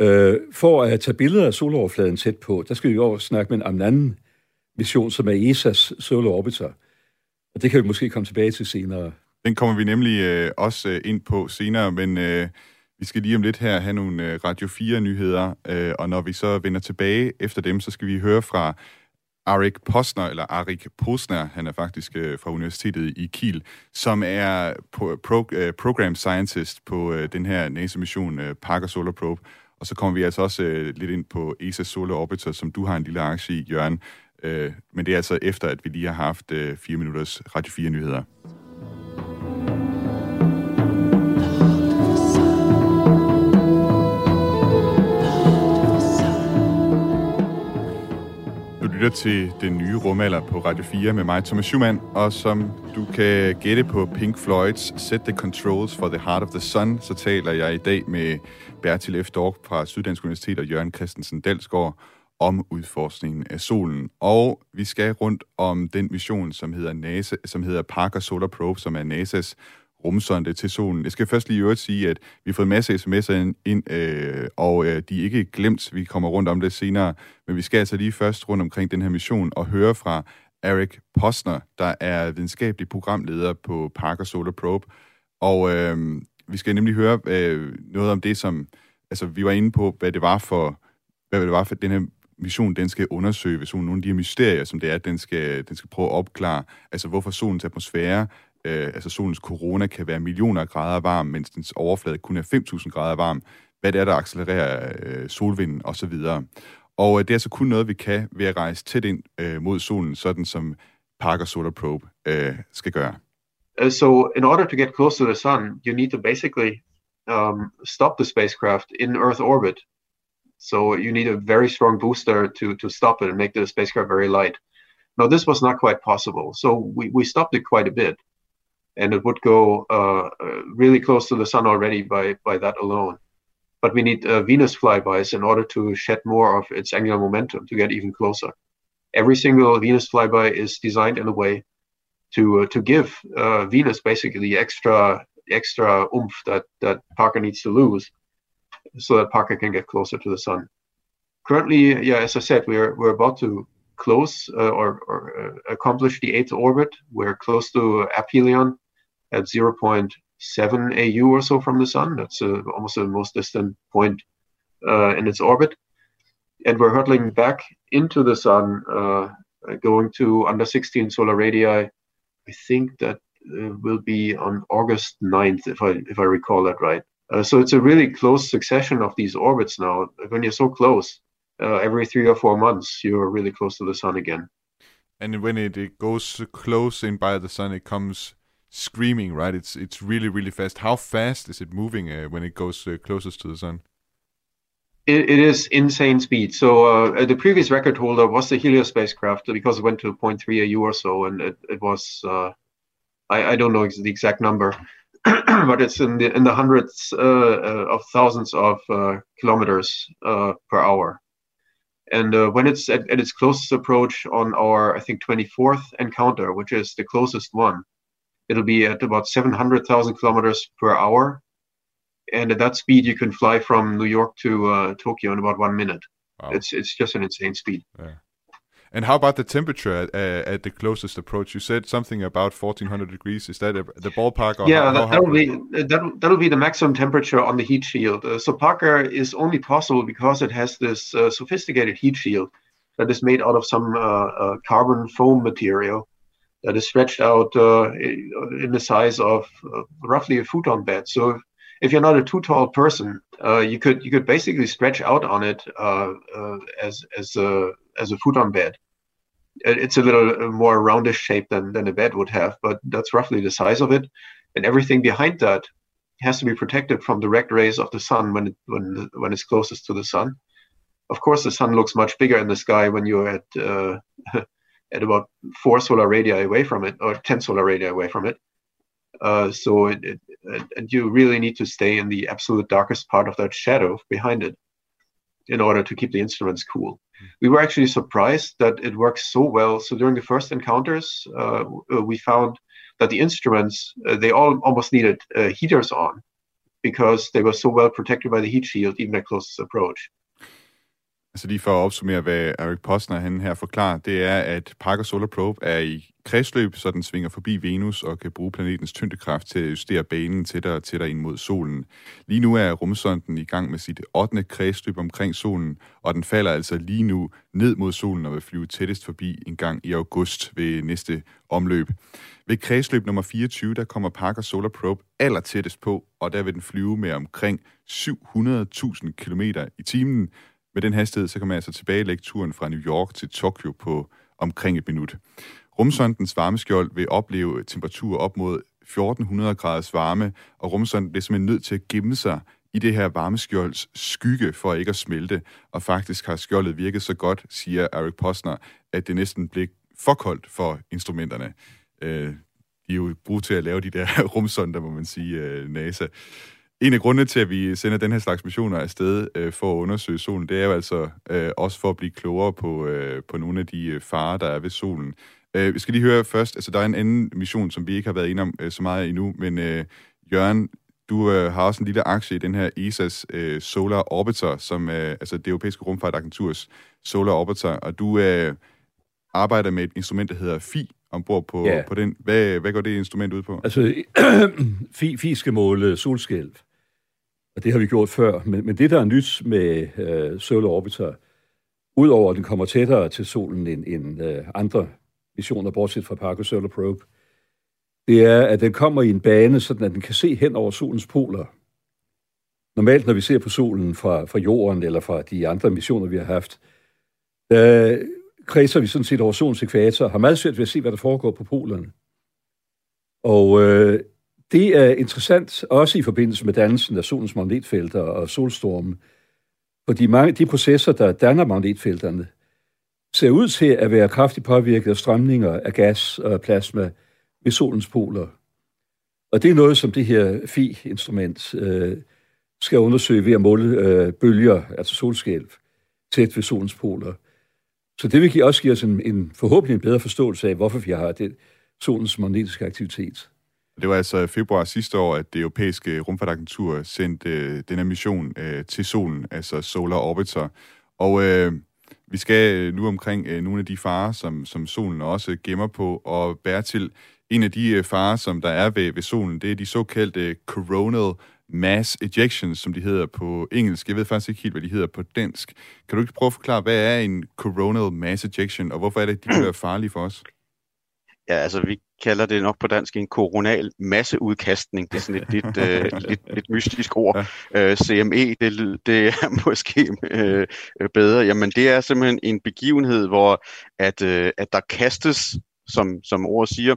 Øh, for at tage billeder af soloverfladen tæt på, der skal vi jo snakke med en anden mission, som er E S A's Solar Orbiter. Og det kan vi måske komme tilbage til senere. Den kommer vi nemlig øh, også ind på senere, men øh, vi skal lige om lidt her have nogle Radio fire nyheder, øh, og når vi så vender tilbage efter dem, så skal vi høre fra Arik Posner, eller Arik Posner, han er faktisk øh, fra Universitetet i Kiel, som er pro, pro, øh, program scientist på øh, den her NASA-mission øh, Parker Solar Probe. Og så kommer vi altså også øh, lidt ind på E S A's Solar Orbiter, som du har en lille aktie i, Jørgen. Øh, men det er altså efter, at vi lige har haft øh, fire minutters Radio fire nyheder. Lytter til Den Nye Rumalder på Radio fire med mig, Thomas Schumann, og som du kan gætte på Pink Floyds Set the Controls for the Heart of the Sun, så taler jeg i dag med Bertil F. Dorph fra Syddansk Universitet og Jørgen Christensen Dalsgaard om udforskningen af solen. Og vi skal rundt om den mission, som hedder, NASA, som hedder Parker Solar Probe, som er N A S A's rumsonde til solen. Jeg skal først lige i øvrigt sige, at vi har fået en masse sms'er ind, ind øh, og øh, de er ikke glemt. Vi kommer rundt om det senere, men vi skal altså lige først rundt omkring den her mission og høre fra Arik Posner, der er videnskabelig programleder på Parker Solar Probe. Og øh, vi skal nemlig høre øh, noget om det, som altså, vi var inde på, hvad det var for, hvad det var for den her mission, den skal undersøge ved solen. Nogle af de her mysterier, som det er, den skal, den skal prøve at opklare. Altså hvorfor solens atmosfære, Øh, altså solens corona kan være millioner af grader varm, mens dens overflade kun er fem tusind grader varm. Hvad det er, der accelererer øh, solvinden osv. Og øh, det er altså kun noget, vi kan ved at rejse tæt ind øh, mod solen, sådan som Parker Solar Probe øh, skal gøre. So in order to get close to the sun, you need to basically um, stop the spacecraft in Earth orbit. So you need a very strong booster to, to stop it and make the spacecraft very light. Now this was not quite possible, so we, we stopped it quite a bit. And it would go uh, really close to the sun already by, by that alone. But we need uh, Venus flybys in order to shed more of its angular momentum to get even closer. Every single Venus flyby is designed in a way to uh, to give uh, Venus basically extra extra oomph that, that Parker needs to lose so that Parker can get closer to the sun. Currently, yeah, as I said, we're we're about to close uh, or, or uh, accomplish the eighth orbit. We're close to aphelion at zero point seven A U or so from the sun. That's uh, almost the most distant point uh, in its orbit. And we're hurtling back into the sun, uh, going to under sixteen solar radii. I think that uh, will be on August ninth, if I if I recall that right. Uh, so it's a really close succession of these orbits now. When you're so close, uh, every three or four months, you're really close to the sun again. And when it, it goes close in by the sun, it comes screaming, right? It's it's really, really fast. How fast is it moving uh, when it goes uh, closest to the sun? It, it is insane speed. So uh, the previous record holder was the Helios spacecraft because it went to zero point three A U or so, and it, it was, uh, I, I don't know the exact number, but it's in the in the hundreds uh, of thousands of uh, kilometers uh, per hour. And uh, when it's at, at its closest approach on our, I think, twenty-fourth encounter, which is the closest one, it'll be at about seven hundred thousand kilometers per hour. And at that speed, you can fly from New York to uh, Tokyo in about one minute. Wow. It's it's just an insane speed. Yeah. And how about the temperature at, uh, at the closest approach? You said something about fourteen hundred degrees. Is that a, the ballpark? Or yeah, how, that, how that'll, be, that'll, that'll be the maximum temperature on the heat shield. Uh, so Parker is only possible because it has this uh, sophisticated heat shield that is made out of some uh, uh, carbon foam material that is stretched out uh, in the size of uh, roughly a futon bed. So if, if you're not a too tall person, uh, you could you could basically stretch out on it uh, uh, as as a as a futon bed. It's a little more roundish shape than than a bed would have, but that's roughly the size of it. And everything behind that has to be protected from direct rays of the sun when it, when the, when it's closest to the sun. Of course, the sun looks much bigger in the sky when you're at uh, at about four solar radii away from it, or ten solar radii away from it. Uh, so it, it, it, and you really need to stay in the absolute darkest part of that shadow behind it in order to keep the instruments cool. We were actually surprised that it works so well. So during the first encounters, uh, we found that the instruments, uh, they all almost needed uh, heaters on because they were so well protected by the heat shield, even at closest approach. Altså lige for at opsummere, hvad Arik Posner han her forklarer, det er, at Parker Solar Probe er i kredsløb, så den svinger forbi Venus og kan bruge planetens tyngdekraft til at justere banen tættere og tættere ind mod solen. Lige nu er rumsonden i gang med sit ottende kredsløb omkring solen, og den falder altså lige nu ned mod solen og vil flyve tættest forbi en gang i august ved næste omløb. Ved kredsløb nummer fireogtyve, der kommer Parker Solar Probe aller tættest på, og der vil den flyve med omkring syv hundrede tusind kilometer i timen. Med den hastighed, så kan man altså tilbagelægge turen fra New York til Tokyo på omkring et minut. Rumsondens varmeskjold vil opleve temperaturer op mod fjorten hundrede graders varme, og rumsonden bliver simpelthen nødt til at gemme sig i det her varmeskjolds skygge for ikke at smelte, og faktisk har skjoldet virket så godt, siger Arik Posner, at det næsten blev for koldt for instrumenterne. Øh, de er jo brugt til at lave de der rumsonder, må man sige, øh, NASA. En af grundene til, at vi sender den her slags missioner afsted øh, for at undersøge solen, det er jo altså øh, også for at blive klogere på, øh, på nogle af de farer, der er ved solen. Øh, vi skal lige høre først, altså der er en anden mission, som vi ikke har været inde om øh, så meget endnu, men øh, Jørgen, du øh, har også en lille aktie i den her E S A's øh, Solar Orbiter, som øh, altså det europæiske rumfartagenturs Solar Orbiter, og du øh, arbejder med et instrument, der hedder F I ombord på, ja. på den. Hvad, hvad går det instrument ud på? Altså, F I, F I skal måle solskælv, og det har vi gjort før, men, men det, der er nyt med øh, Solar Orbiter, udover at den kommer tættere til solen end, end øh, andre missioner, bortset fra Parker Solar Probe, det er, at den kommer i en bane, sådan at den kan se hen over solens poler. Normalt, når vi ser på solen fra, fra jorden eller fra de andre missioner, vi har haft, der kredser vi sådan set over solens ekvator, har meget svært ved at se, hvad der foregår på polerne. Og øh, det er interessant, også i forbindelse med dannelsen af solens magnetfelter og solstormen, fordi mange, de processer, der danner magnetfelterne, ser ud til at være kraftigt påvirket af strømninger af gas og plasma ved solens poler. Og det er noget, som det her F I-instrument øh, skal undersøge ved at måle øh, bølger, altså solskælv, tæt ved solens poler. Så det vil også give os en, en forhåbentlig en bedre forståelse af, hvorfor vi har det, solens magnetiske aktivitet. Det var altså februar sidste år, at det europæiske rumfartagentur sendte øh, den her mission øh, til solen, altså Solar Orbiter. Og øh, vi skal nu omkring øh, nogle af de farer, som, som solen også gemmer på, og Bertil, en af de øh, farer, som der er ved, ved solen, det er de såkaldte coronal mass ejections, som de hedder på engelsk. Jeg ved faktisk ikke helt, hvad de hedder på dansk. Kan du ikke prøve at forklare, hvad er en coronal mass ejection, og hvorfor er det, de bliver farlige for os? Ja, altså vi kalder det nok på dansk en koronal masseudkastning. Det er sådan et lidt, øh, lidt, lidt mystisk ord. Ja. Uh, C M E, det, det er måske øh, bedre. Jamen det er simpelthen en begivenhed, hvor at, øh, at der kastes, som, som ordet siger,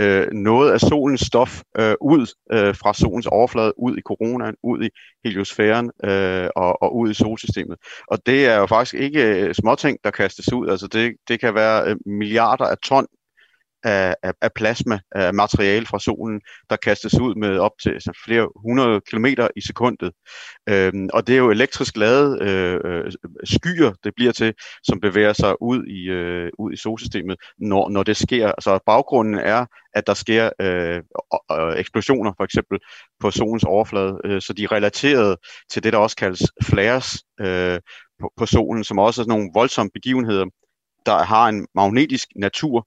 øh, noget af solens stof øh, ud øh, fra solens overflade, ud i koronaen, ud i heliosfæren øh, og, og ud i solsystemet. Og det er jo faktisk ikke småting, der kastes ud. Altså det, det kan være milliarder af ton Af, af plasma, af materiale fra solen, der kastes ud med op til altså, flere hundrede kilometer i sekundet. Øhm, og det er jo elektrisk ladet øh, skyer, det bliver til, som bevæger sig ud i, øh, ud i solsystemet, når, når det sker. Altså baggrunden er, at der sker øh, øh, eksplosioner, for eksempel, på solens overflade, øh, så de er relateret til det, der også kaldes flares øh, på, på solen, som også er nogle voldsomme begivenheder, der har en magnetisk natur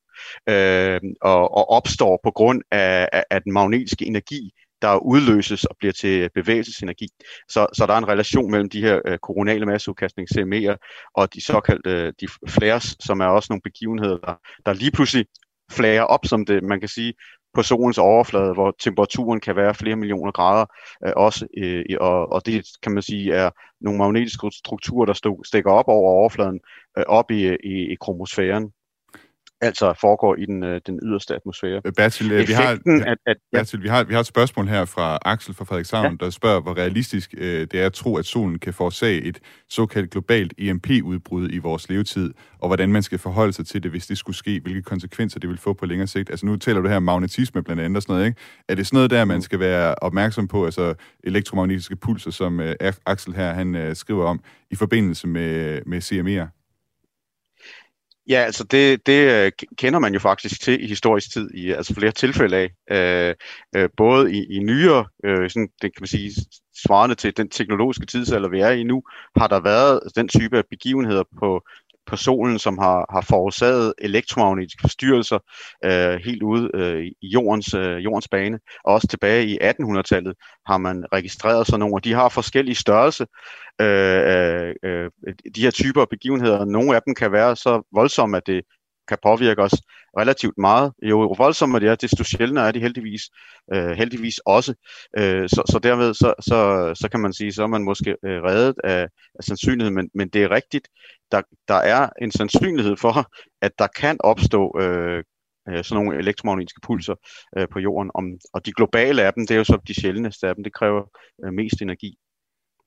øh, og, og opstår på grund af, af, af den magnetiske energi, der udløses og bliver til bevægelsesenergi. Så, så der er en relation mellem de her øh, koronale masseudkastning, C M E'er, og de såkaldte øh, de flares, som er også nogle begivenheder, der, der lige pludselig flager op, som det man kan sige, på solens overflade, hvor temperaturen kan være flere millioner grader øh, også, øh, og, og det kan man sige er nogle magnetiske strukturer, der stå, stikker op over overfladen, øh, op i, i, i kromosfæren, altså foregår i den, øh, den yderste atmosfære. Bertil, vi har, at, at, ja. Bertil vi, har, vi har et spørgsmål her fra Axel fra Frederikshavn, ja. Der spørger, hvor realistisk øh, det er at tro, at solen kan forårsage et såkaldt globalt E M P-udbrud i vores levetid, og hvordan man skal forholde sig til det, hvis det skulle ske, hvilke konsekvenser det vil få på længere sigt. Altså nu taler du her om magnetisme blandt andet og sådan noget, ikke? Er det sådan noget der, man skal være opmærksom på, altså elektromagnetiske pulser, som øh, Axel her, han øh, skriver om, i forbindelse med, med C M E'er? Ja, altså det, det kender man jo faktisk til i historisk tid i altså flere tilfælde af, øh, øh, både i, i nyere, øh, sådan, det kan man sige, svarende til den teknologiske tidsalder, vi er i nu, har der været den type af begivenheder på, på solen, som har, har forårsaget elektromagnetiske forstyrrelser øh, helt ude øh, i jordens, øh, jordens bane. Og også tilbage i attenhundredetallet har man registreret sådan nogle, og de har forskellige størrelse. Øh, øh, de her typer af begivenheder, nogle af dem kan være så voldsomme, at det kan påvirke os relativt meget. Jo voldsommere det er, desto sjældnere er de heldigvis, øh, heldigvis også. Øh, så, så dermed så, så, så kan man sige, så er man måske reddet af, af sandsynlighed, men, men det er rigtigt. Der, der er en sandsynlighed for, at der kan opstå øh, sådan nogle elektromagnetiske pulser øh, på jorden. Om, og de globale af dem, det er jo så de sjældneste af dem, det kræver øh, mest energi.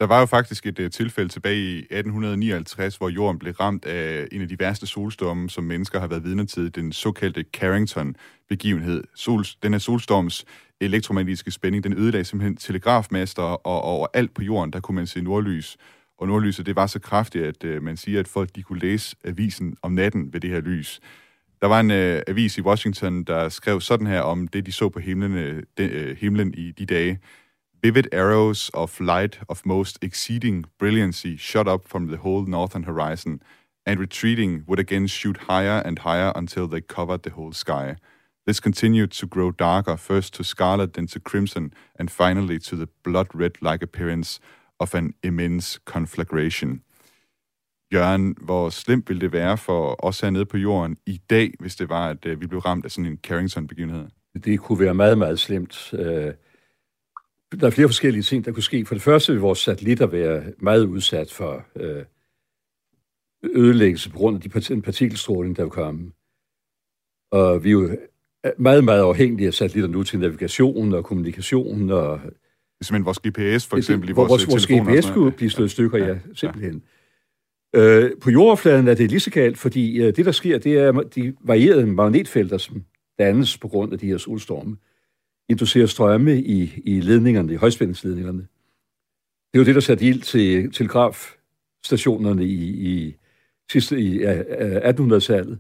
Der var jo faktisk et uh, tilfælde tilbage i atten nioghalvtreds, hvor jorden blev ramt af en af de værste solstorme, som mennesker har været vidne til, den såkaldte Carrington-begivenhed. Sols, den her solstorms elektromagnetiske spænding, den ødelagde simpelthen telegrafmaster, og overalt på jorden, der kunne man se nordlys. Og nordlyset, det var så kraftigt, at uh, man siger, at folk de kunne læse avisen om natten ved det her lys. Der var en uh, avis i Washington, der skrev sådan her om det, de så på himlen, de, uh, himlen i de dage. Vivid arrows of light of most exceeding brilliancy shot up from the whole northern horizon, and retreating would again shoot higher and higher until they covered the whole sky. This continued to grow darker, first to scarlet, then to crimson, and finally to the blood-red-like appearance of an immense conflagration. Jørgen, hvor slemt ville det være for os hernede på jorden i dag, hvis det var, at vi blev ramt af sådan en Carrington-begivenhed? Det kunne være meget, meget slemt. Der er flere forskellige ting, der kunne ske. For det første vil vores satellitter være meget udsat for øh, ødelæggelse på grund af de part- partikelstråling, der vil komme. Og vi er jo meget, meget afhængige af satellitter nu til navigation og kommunikation. Og simpelthen vores G P S, for eksempel, det, i vores, vores, vores telefoner. Vores G P S kunne blive slået i stykker, ja, ja, simpelthen. Ja. Øh, på jordoverfladen er det lige så galt, fordi øh, det, der sker, det er de varierede magnetfelter, som dannes på grund af de her solstorme. Inducerer strømme i, i ledningerne, i højspændingsledningerne. Det er jo det, der satte ild til telegrafstationerne i, i, sidste, i attenhundredetallet.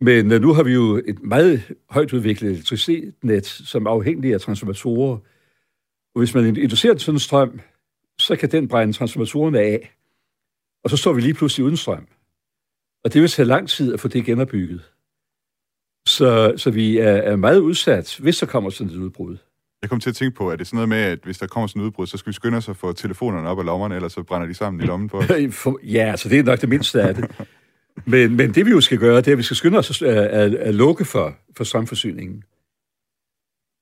Men nu har vi jo et meget højt udviklet elektricitetsnet, som er afhængig af transformatorer. Og hvis man inducerer sådan en strøm, så kan den brænde transformatorerne af, og så står vi lige pludselig uden strøm. Og det vil tage lang tid at få det genopbygget. Så, så vi er, er meget udsat, hvis der kommer sådan et udbrud. Jeg kom til at tænke på, at det er sådan noget med, at hvis der kommer sådan et udbrud, så skal vi skynde os at få telefonerne op af lommerne, eller så brænder de sammen i lommen på os. Ja, så det er nok det mindste af det. Men, men det vi jo skal gøre, det er, at vi skal skynde os at, at, at lukke for, for strømforsyningen.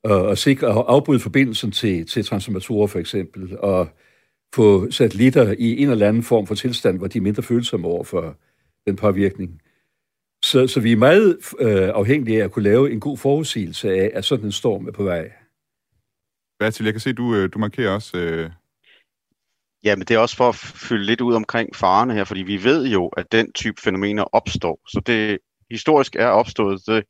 Og, og sikre at afbryde forbindelsen til, til transformatorer for eksempel, og få satellitter i en eller anden form for tilstand, hvor de er mindre følsomme over for den påvirkning. Så, så vi er meget øh, afhængige af at kunne lave en god forudsigelse af, at sådan en storm er på vej. Bertil, jeg kan se, at du, du markerer også. Øh... Ja, men det er også for at fylde lidt ud omkring farerne her, fordi vi ved jo, at den type fænomener opstår. Så det historisk er opstået, det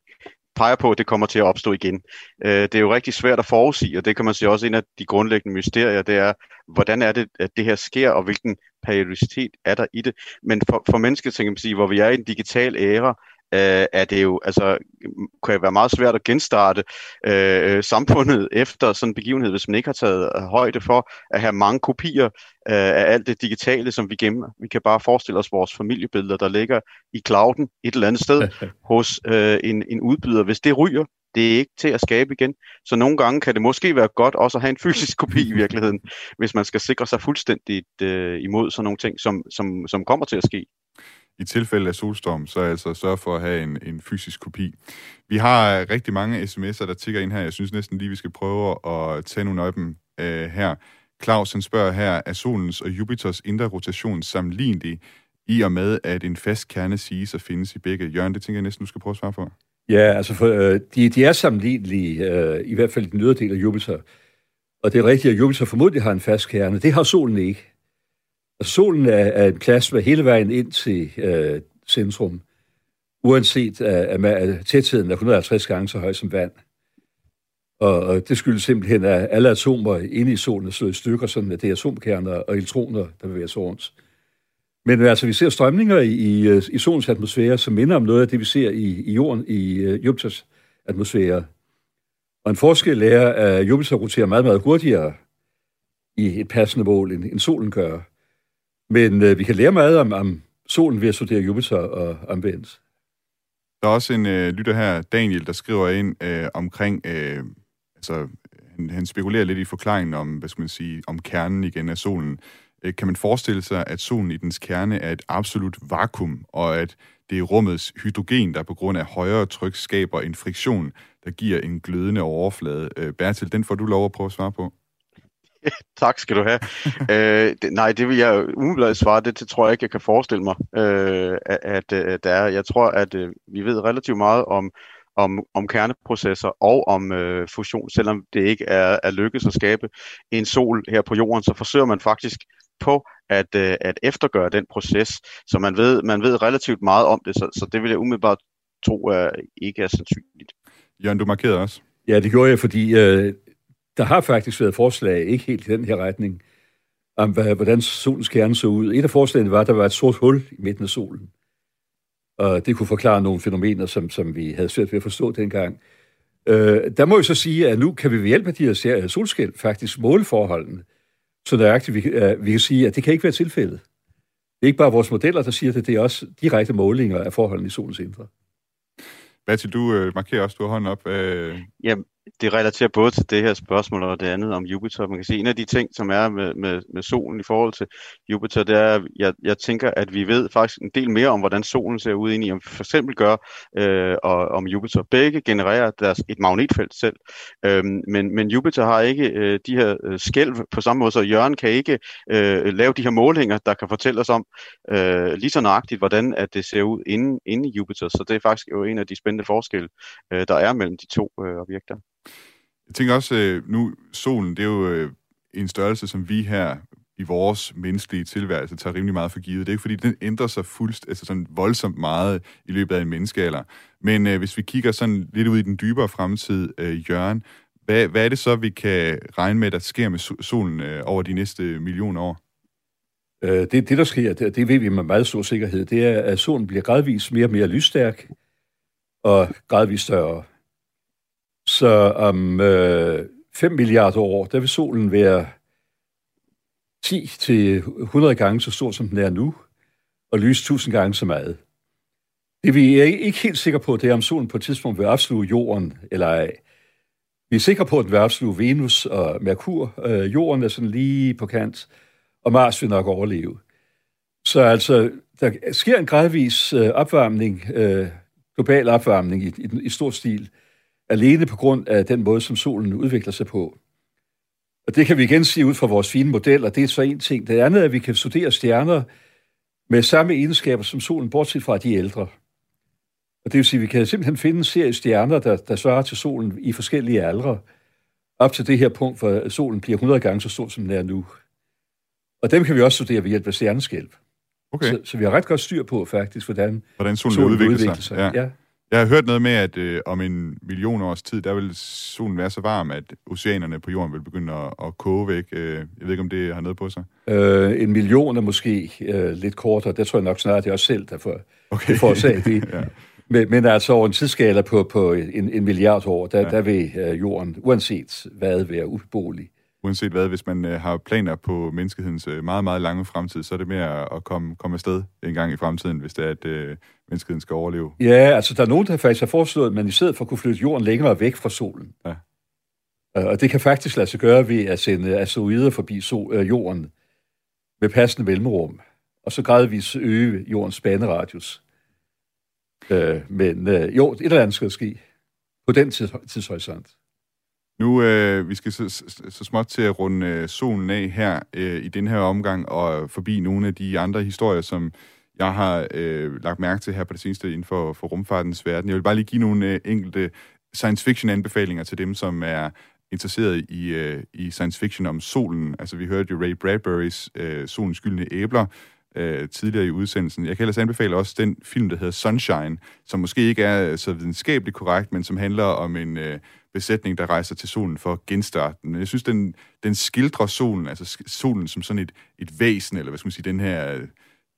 peger på, at det kommer til at opstå igen. Øh, det er jo rigtig svært at forudsige, og det kan man sige også en af de grundlæggende mysterier, det er, hvordan er det, at det her sker, og hvilken periodicitet er der i det. Men for, for mennesket, kan man sige, hvor vi er i en digital æra, øh, er det jo, altså, kan det være meget svært at genstarte øh, samfundet efter sådan en begivenhed, hvis man ikke har taget højde for at have mange kopier øh, af alt det digitale, som vi gemmer. Vi kan bare forestille os vores familiebilleder, der ligger i clouden et eller andet sted hos øh, en, en udbyder. Hvis det ryger, det er ikke til at skabe igen. Så nogle gange kan det måske være godt også at have en fysisk kopi i virkeligheden, hvis man skal sikre sig fuldstændigt øh, imod sådan nogle ting, som, som, som kommer til at ske. I tilfælde af solstorm, så altså sørg for at have en, en fysisk kopi. Vi har rigtig mange sms'er, der tikker ind her. Jeg synes næsten lige, vi skal prøve at tage nogle af dem øh, her. Clausen spørger her, er Solens og Jupiters indre rotation sammenlignelig i og med, at en fast kerne siges at findes i begge? Jørgen, det tænker jeg næsten, du skal prøve at svare på. Ja, altså for, øh, de, de er sammenlignelige, øh, i hvert fald i den ydre del af Jupiter. Og det er rigtigt, at Jupiter formodentlig har en fast kerne. Det har solen ikke. Altså, solen er, er en plasma hele vejen ind til øh, centrum, uanset at, at tætheden er et hundrede og halvtreds gange så høj som vand. Og, og det skyldes simpelthen, at alle atomer inde i solen er slået i stykker, sådan at det er atomkerner og elektroner, der bevæger sig rundt. Men altså, vi ser strømninger i, i, i solens atmosfære, som minder om noget af det, vi ser i, i jorden, i uh, Jupiters atmosfære. Og en forskel er, at Jupiter roterer meget, meget hurtigere i et passende mål, end, end solen gør. Men øh, vi kan lære meget om, om solen ved at studere Jupiter og omvendt. Der er også en øh, lytter her, Daniel, der skriver ind øh, omkring, øh, altså han, han spekulerer lidt i forklaringen om, hvad skal man sige, om kernen igen af solen. Øh, kan man forestille sig, at solen i dens kerne er et absolut vakuum, og at Det er rummets hydrogen, der på grund af højere tryk skaber en friktion, der giver en glødende overflade. Bertil, den får du lov at prøve at svare på. Tak skal du have. øh, det, nej, det vil jeg umiddelbart svare. Det, det tror jeg ikke, jeg kan forestille mig, øh, at, at der er. Jeg tror, at øh, vi ved relativt meget om, om, om kerneprocesser og om øh, fusion. Selvom det ikke er, er lykkedes at skabe en sol her på jorden, så forsøger man faktisk på at, øh, at eftergøre den proces. Så man ved, man ved relativt meget om det, så, så det vil jeg umiddelbart tro er, ikke er sandsynligt. Jørgen, du markerede også. Ja, det gjorde jeg, fordi... Øh... Der har faktisk været forslag, ikke helt i den her retning, om hvordan solens kerne så ud. Et af forslagene var, at der var et sort hul i midten af solen. Og det kunne forklare nogle fænomener, som, som vi havde svært ved at forstå dengang. Øh, der må jeg så sige, at nu kan vi ved hjælp af de her solskæl faktisk måle forholdene, så nøjagtigt vi, øh, vi kan sige, at det kan ikke være tilfældet. Det er ikke bare vores modeller, der siger det, det er også direkte målinger af forholdene i solens indre. Bertil, du øh, markerer også, du har hånden op. Øh... Jamen, det relaterer både til det her spørgsmål og det andet om Jupiter. Man kan sige, en af de ting, som er med, med, med solen i forhold til Jupiter, det er, jeg, jeg tænker, at vi ved faktisk en del mere om, hvordan solen ser ud ind i, om vi for eksempel gør øh, og, om Jupiter. Begge genererer deres, et magnetfelt selv, øhm, men, men Jupiter har ikke øh, de her øh, skælv på samme måde, så Jørgen kan ikke øh, lave de her målinger, der kan fortælle os om øh, lige så nøjagtigt, hvordan at det ser ud inde, inde i Jupiter. Så det er faktisk jo en af de spændende forskelle, øh, der er mellem de to øh, objekter. Jeg tænker også, nu solen, det er jo en størrelse, som vi her i vores menneskelige tilværelse tager rimelig meget for givet. Det er ikke fordi, den ændrer sig fuldst, altså sådan voldsomt meget i løbet af en menneskealder. Men øh, hvis vi kigger sådan lidt ud i den dybere fremtid, øh, Jørgen, hvad, hvad er det så, vi kan regne med, der sker med solen øh, over de næste millioner år? Øh, det, det, der sker, det, det ved vi med meget stor sikkerhed, det er, at solen bliver gradvist mere og mere lysstærk og gradvist større. Så om øh, fem milliarder år, der vil solen være ti til hundrede gange så stor, som den er nu, og lyse tusind gange så meget. Det vi er ikke helt sikre på, det er, om solen på et tidspunkt vil opsluge jorden, eller ej. Vi er sikre på, at den vil opsluge Venus og Merkur. Øh, jorden er sådan lige på kant, og Mars vil nok overleve. Så altså, der sker en gradvis øh, opvarmning, øh, global opvarmning i, i, i stor stil, alene på grund af den måde, som solen udvikler sig på. Og det kan vi igen sige ud fra vores fine modeller, det er så en ting. Det andet er, at vi kan studere stjerner med samme egenskaber som solen, bortset fra de ældre. Og det vil sige, at vi kan simpelthen finde en serie stjerner, der, der svarer til solen i forskellige aldre, op til det her punkt, hvor solen bliver hundrede gange så stor, som den er nu. Og dem kan vi også studere ved hjælp af stjerneskælv. Okay. Så, så vi har ret godt styr på, faktisk, hvordan, hvordan solen, solen udvikler, udvikler sig. sig. Ja. Ja. Jeg har hørt noget med, at øh, om en million års tid, der vil solen være så varm, at oceanerne på jorden vil begynde at, at koge væk. Øh, jeg ved ikke, om det har noget på sig. Øh, en million er måske øh, lidt kortere. Der tror jeg nok snart, det er også selv, der får, okay. får sagt det. Ja. men, men altså over en tidsskala på, på en, en milliard år, der, ja. der vil øh, jorden, uanset hvad, være ubeboelig. Uanset hvad, hvis man øh, har planer på menneskehedens øh, meget, meget lange fremtid, så er det mere at komme, komme afsted en gang i fremtiden, hvis det er, at øh, menneskeheden skal overleve. Ja, altså der er nogen, der faktisk har foreslået, at man i stedet for at kunne flytte jorden længere væk fra solen. Ja. Øh, og det kan faktisk lade sig gøre ved at sende asteroider forbi sol, øh, jorden med passende mellemrum, og så gradvist øge jordens baneradius. Øh, men øh, jo, et eller andet skal ske på den tids- tidshorisont. Nu øh, vi skal så, så småt til at runde øh, solen af her øh, i den her omgang og forbi nogle af de andre historier, som jeg har øh, lagt mærke til her på det seneste inden for, for rumfartens verden. Jeg vil bare lige give nogle øh, enkelte science fiction anbefalinger til dem, som er interesseret i, øh, i science fiction om solen. Altså vi hørte jo Ray Bradburys øh, Solens Skyldne Æbler øh, tidligere i udsendelsen. Jeg kan ellers anbefale også den film, der hedder Sunshine, som måske ikke er så videnskabeligt korrekt, men som handler om en... Øh, besætning, der rejser til solen for at genstarte den. Jeg synes, den, den skildrer solen, altså solen som sådan et, et væsen, eller hvad skal man sige, den her,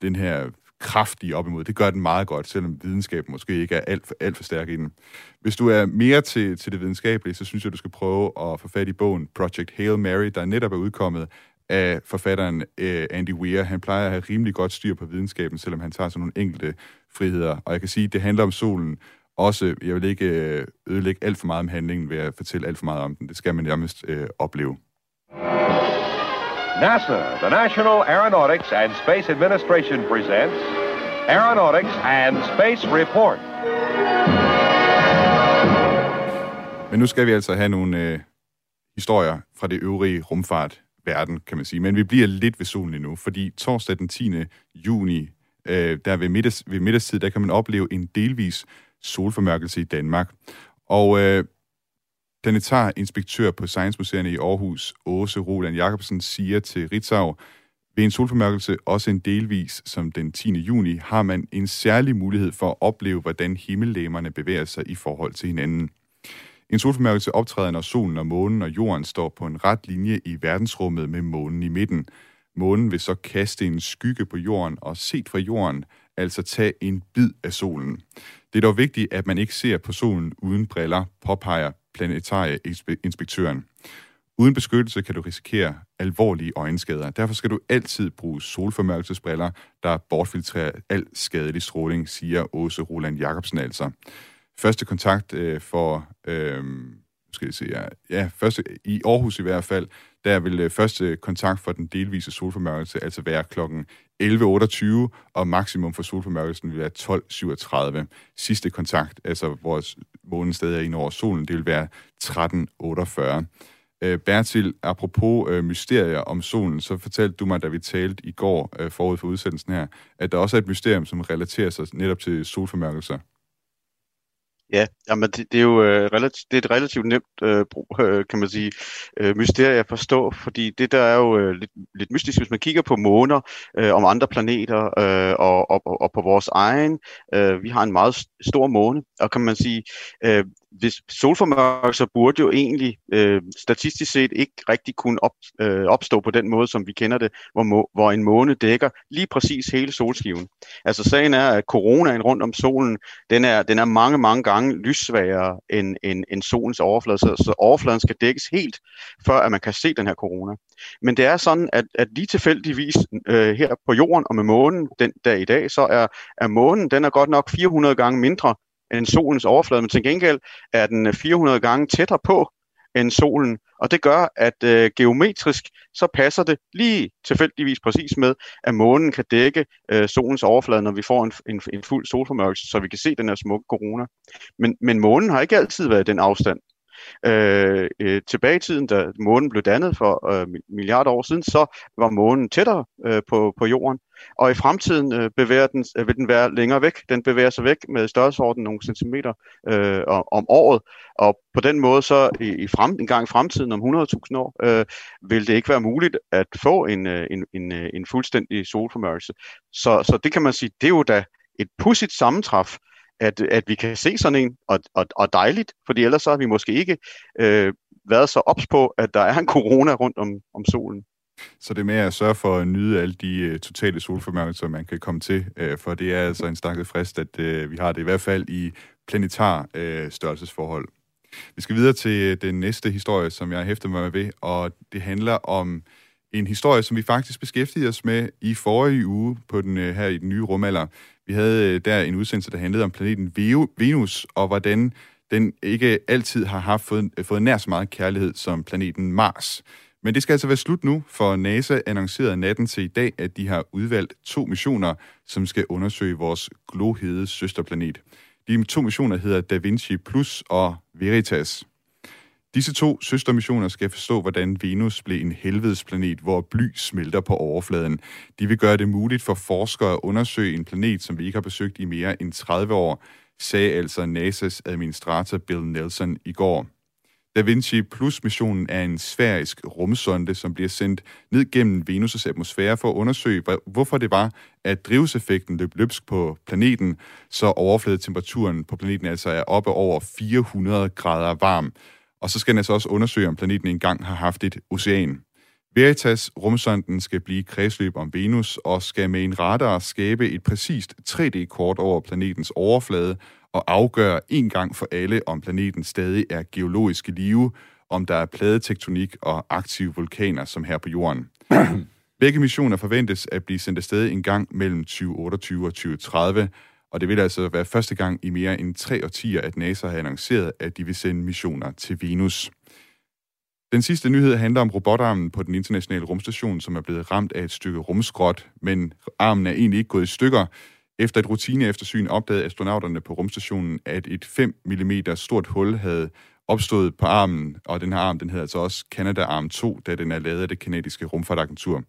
den her kraftige op imod. Det gør den meget godt, selvom videnskaben måske ikke er alt for, alt for stærk i den. Hvis du er mere til, til det videnskabelige, så synes jeg, du skal prøve at få fat i bogen Project Hail Mary, der netop er udkommet af forfatteren uh, Andy Weir. Han plejer at have rimelig godt styr på videnskaben, selvom han tager sådan nogle enkelte friheder. Og jeg kan sige, at det handler om solen. Også, jeg vil ikke ødelægge alt for meget om handlingen ved at fortælle alt for meget om den. Det skal man nærmest øh, opleve. NASA, the National Aeronautics and Space Administration presents Aeronautics and Space Report. Men nu skal vi altså have nogle øh, historier fra det øvrige rumfartverden, kan man sige. Men vi bliver lidt ved solen endnu, fordi torsdag den tiende juni, øh, der ved, middags, ved middagstid, der kan man opleve en delvis solformørkelse i Danmark. Og øh, planetarinspektør på Science-museerne i Aarhus, Åse Roland Jakobsen, siger til Ritzau, ved en solformørkelse, også en delvis som den tiende juni, har man en særlig mulighed for at opleve, hvordan himmellegemerne bevæger sig i forhold til hinanden. En solformørkelse optræder, når solen og månen og jorden står på en ret linje i verdensrummet med månen i midten. Månen vil så kaste en skygge på jorden og set fra jorden, altså tage en bid af solen. Det er dog vigtigt, at man ikke ser på solen uden briller, påpeger planetarieinspektøren. Uden beskyttelse kan du risikere alvorlige øjenskader. Derfor skal du altid bruge solformørkelsesbriller, der bortfiltrerer al skadelig stråling, siger Åse Roland Jakobsen altså. Første kontakt øh, for, øh, skal jeg se, ja, første, i Aarhus i hvert fald, der vil øh, første kontakt for den delvise solformørkelse altså være klokken elleve otteogtyve, og maksimum for solformørkelsen vil være tolv syvogtredive. Sidste kontakt, altså hvor månen stadig er inde over solen, det vil være tretten otteogfyrre. Bertil, apropos øh, mysterier om solen, så fortalte du mig, da vi talte i går øh, forud for udsendelsen her, at der også er et mysterium, som relaterer sig netop til solformørkelser. Ja, jamen det, det er jo øh, relativ, det er et relativt nemt øh, øh, kan man sige, øh, mysterie at forstå, fordi det der er jo øh, lidt, lidt mystisk, hvis man kigger på måner, øh, om andre planeter øh, og, og, og på vores egen. Øh, vi har en meget stor måne, og kan man sige... Øh, Hvis solformørkelser burde jo egentlig øh, statistisk set ikke rigtig kunne op, øh, opstå på den måde, som vi kender det, hvor, må, hvor en måne dækker lige præcis hele solskiven. Altså sagen er, at coronaen rundt om solen, den er, den er mange, mange gange lyssvagere end, end, end solens overflade, så, så overfladen skal dækkes helt, før at man kan se den her corona. Men det er sådan, at, at lige tilfældigvis øh, her på jorden og med månen den dag i dag, så er, er månen, den er godt nok fire hundrede gange mindre end solens overflade, men til gengæld er den fire hundrede gange tættere på end solen, og det gør, at øh, geometrisk, så passer det lige tilfældigvis præcis med, at månen kan dække øh, solens overflade, når vi får en, en, en fuld solformørkelse, så vi kan se den her smukke corona. Men, men månen har ikke altid været i den afstand. Øh, øh, tilbage i tiden, da månen blev dannet for øh, milliarder år siden, så var månen tættere øh, på, på jorden, og i fremtiden øh, bevæger den, øh, vil den være længere væk. Den bevæger sig væk med størrelsesorden nogle centimeter øh, om året, og på den måde så i, i frem, en gang i fremtiden om hundrede tusind år, øh, vil det ikke være muligt at få en, en, en, en fuldstændig solformørkelse. Så, så det kan man sige, det er jo da et pudsigt sammentræf, At, at vi kan se sådan en, og, og, og dejligt, fordi ellers så har vi måske ikke øh, været så ops på, at der er en corona rundt om, om solen. Så det er med at sørge for at nyde alle de øh, totale solformørkelser, man kan komme til, øh, for det er altså en stakket frist, at øh, vi har det i hvert fald i planetar øh, størrelsesforhold. Vi skal videre til den næste historie, som jeg hæfter mig ved, og det handler om en historie, som vi faktisk beskæftigede os med i forrige uge på den, her i den nye rumalder. Vi havde der en udsendelse, der handlede om planeten Venus, og hvordan den ikke altid har haft fået, fået nær så meget kærlighed som planeten Mars. Men det skal altså være slut nu, for NASA annoncerede natten til i dag, at de har udvalgt to missioner, som skal undersøge vores glohede søsterplanet. De to missioner hedder Da Vinci Plus og Veritas. Disse to søstermissioner skal forstå, hvordan Venus blev en helvedesplanet, hvor bly smelter på overfladen. De vil gøre det muligt for forskere at undersøge en planet, som vi ikke har besøgt i mere end tredive år, sagde altså NASAs administrator Bill Nelson i går. Da Vinci Plus-missionen er en sfærisk rumsonde, som bliver sendt ned gennem Venus' atmosfære for at undersøge, hvorfor det var, at drivhuseffekten løb løbsk på planeten, så overfladetemperaturen på planeten altså er oppe over fire hundrede grader varm. Og så skal den altså også undersøge, om planeten engang har haft et ocean. Veritas, rumsonden, skal blive kredsløb om Venus og skal med en radar skabe et præcist tre D-kort over planetens overflade og afgøre en gang for alle, om planeten stadig er geologisk i live, om der er pladetektonik og aktive vulkaner som her på jorden. Begge missioner forventes at blive sendt afsted en gang mellem tyve otteogtyve og tyve tredive, og det vil altså være første gang i mere end tre årtier, at NASA har annonceret, at de vil sende missioner til Venus. Den sidste nyhed handler om robotarmen på den internationale rumstation, som er blevet ramt af et stykke rumskrot, men armen er egentlig ikke gået i stykker. Efter et rutineeftersyn opdagede astronauterne på rumstationen, at et fem millimeter stort hul havde opstået på armen, og den her arm, den hedder altså også Canada Arm to, da den er lavet af det kanadiske rumfartagentur.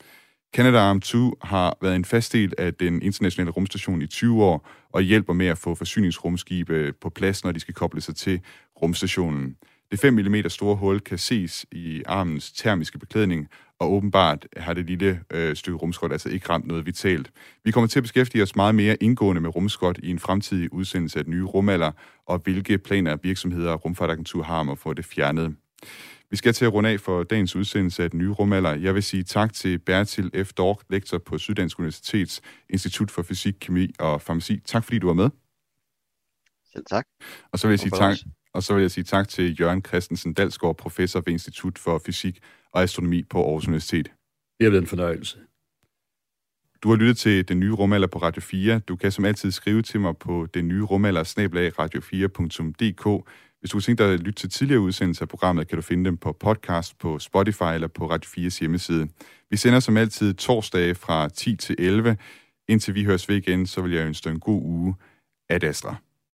Canada Arm to har været en fast del af den internationale rumstation i tyve år, og hjælper med at få forsyningsrumskibe på plads, når de skal koble sig til rumstationen. Det fem millimeter store hul kan ses i armens termiske beklædning, og åbenbart har det lille øh, stykke rumskrot altså ikke ramt noget vitalt. Vi kommer til at beskæftige os meget mere indgående med rumskrot i en fremtidig udsendelse af den nye rumalder, og hvilke planer virksomheder og rumfartagentur har om at få det fjernet. Vi skal til at runde af for dagens udsendelse af den nye rumalder. Jeg vil sige tak til Bertil F. Dorph, lektor på Syddansk Universitets Institut for Fysik, Kemi og Farmaci. Tak fordi du var med. Selv tak. Og så vil jeg sige tak. Og så vil jeg sige tak til Jørgen Christensen Dalsgaard, professor ved Institut for Fysik og Astronomi på Aarhus Universitet. Det har været en fornøjelse. Du har lyttet til Den Nye Rumalder på Radio fire. Du kan som altid skrive til mig på den nye rumalder snabel-a radio fire punktum d k. Hvis du tænker dig at lytte til tidligere udsendelser af programmet, kan du finde dem på podcast, på Spotify eller på Radio fires hjemmeside. Vi sender som altid torsdage fra ti til elleve. Indtil vi høres ved igen, så vil jeg ønske dig en god uge. Ad Astra.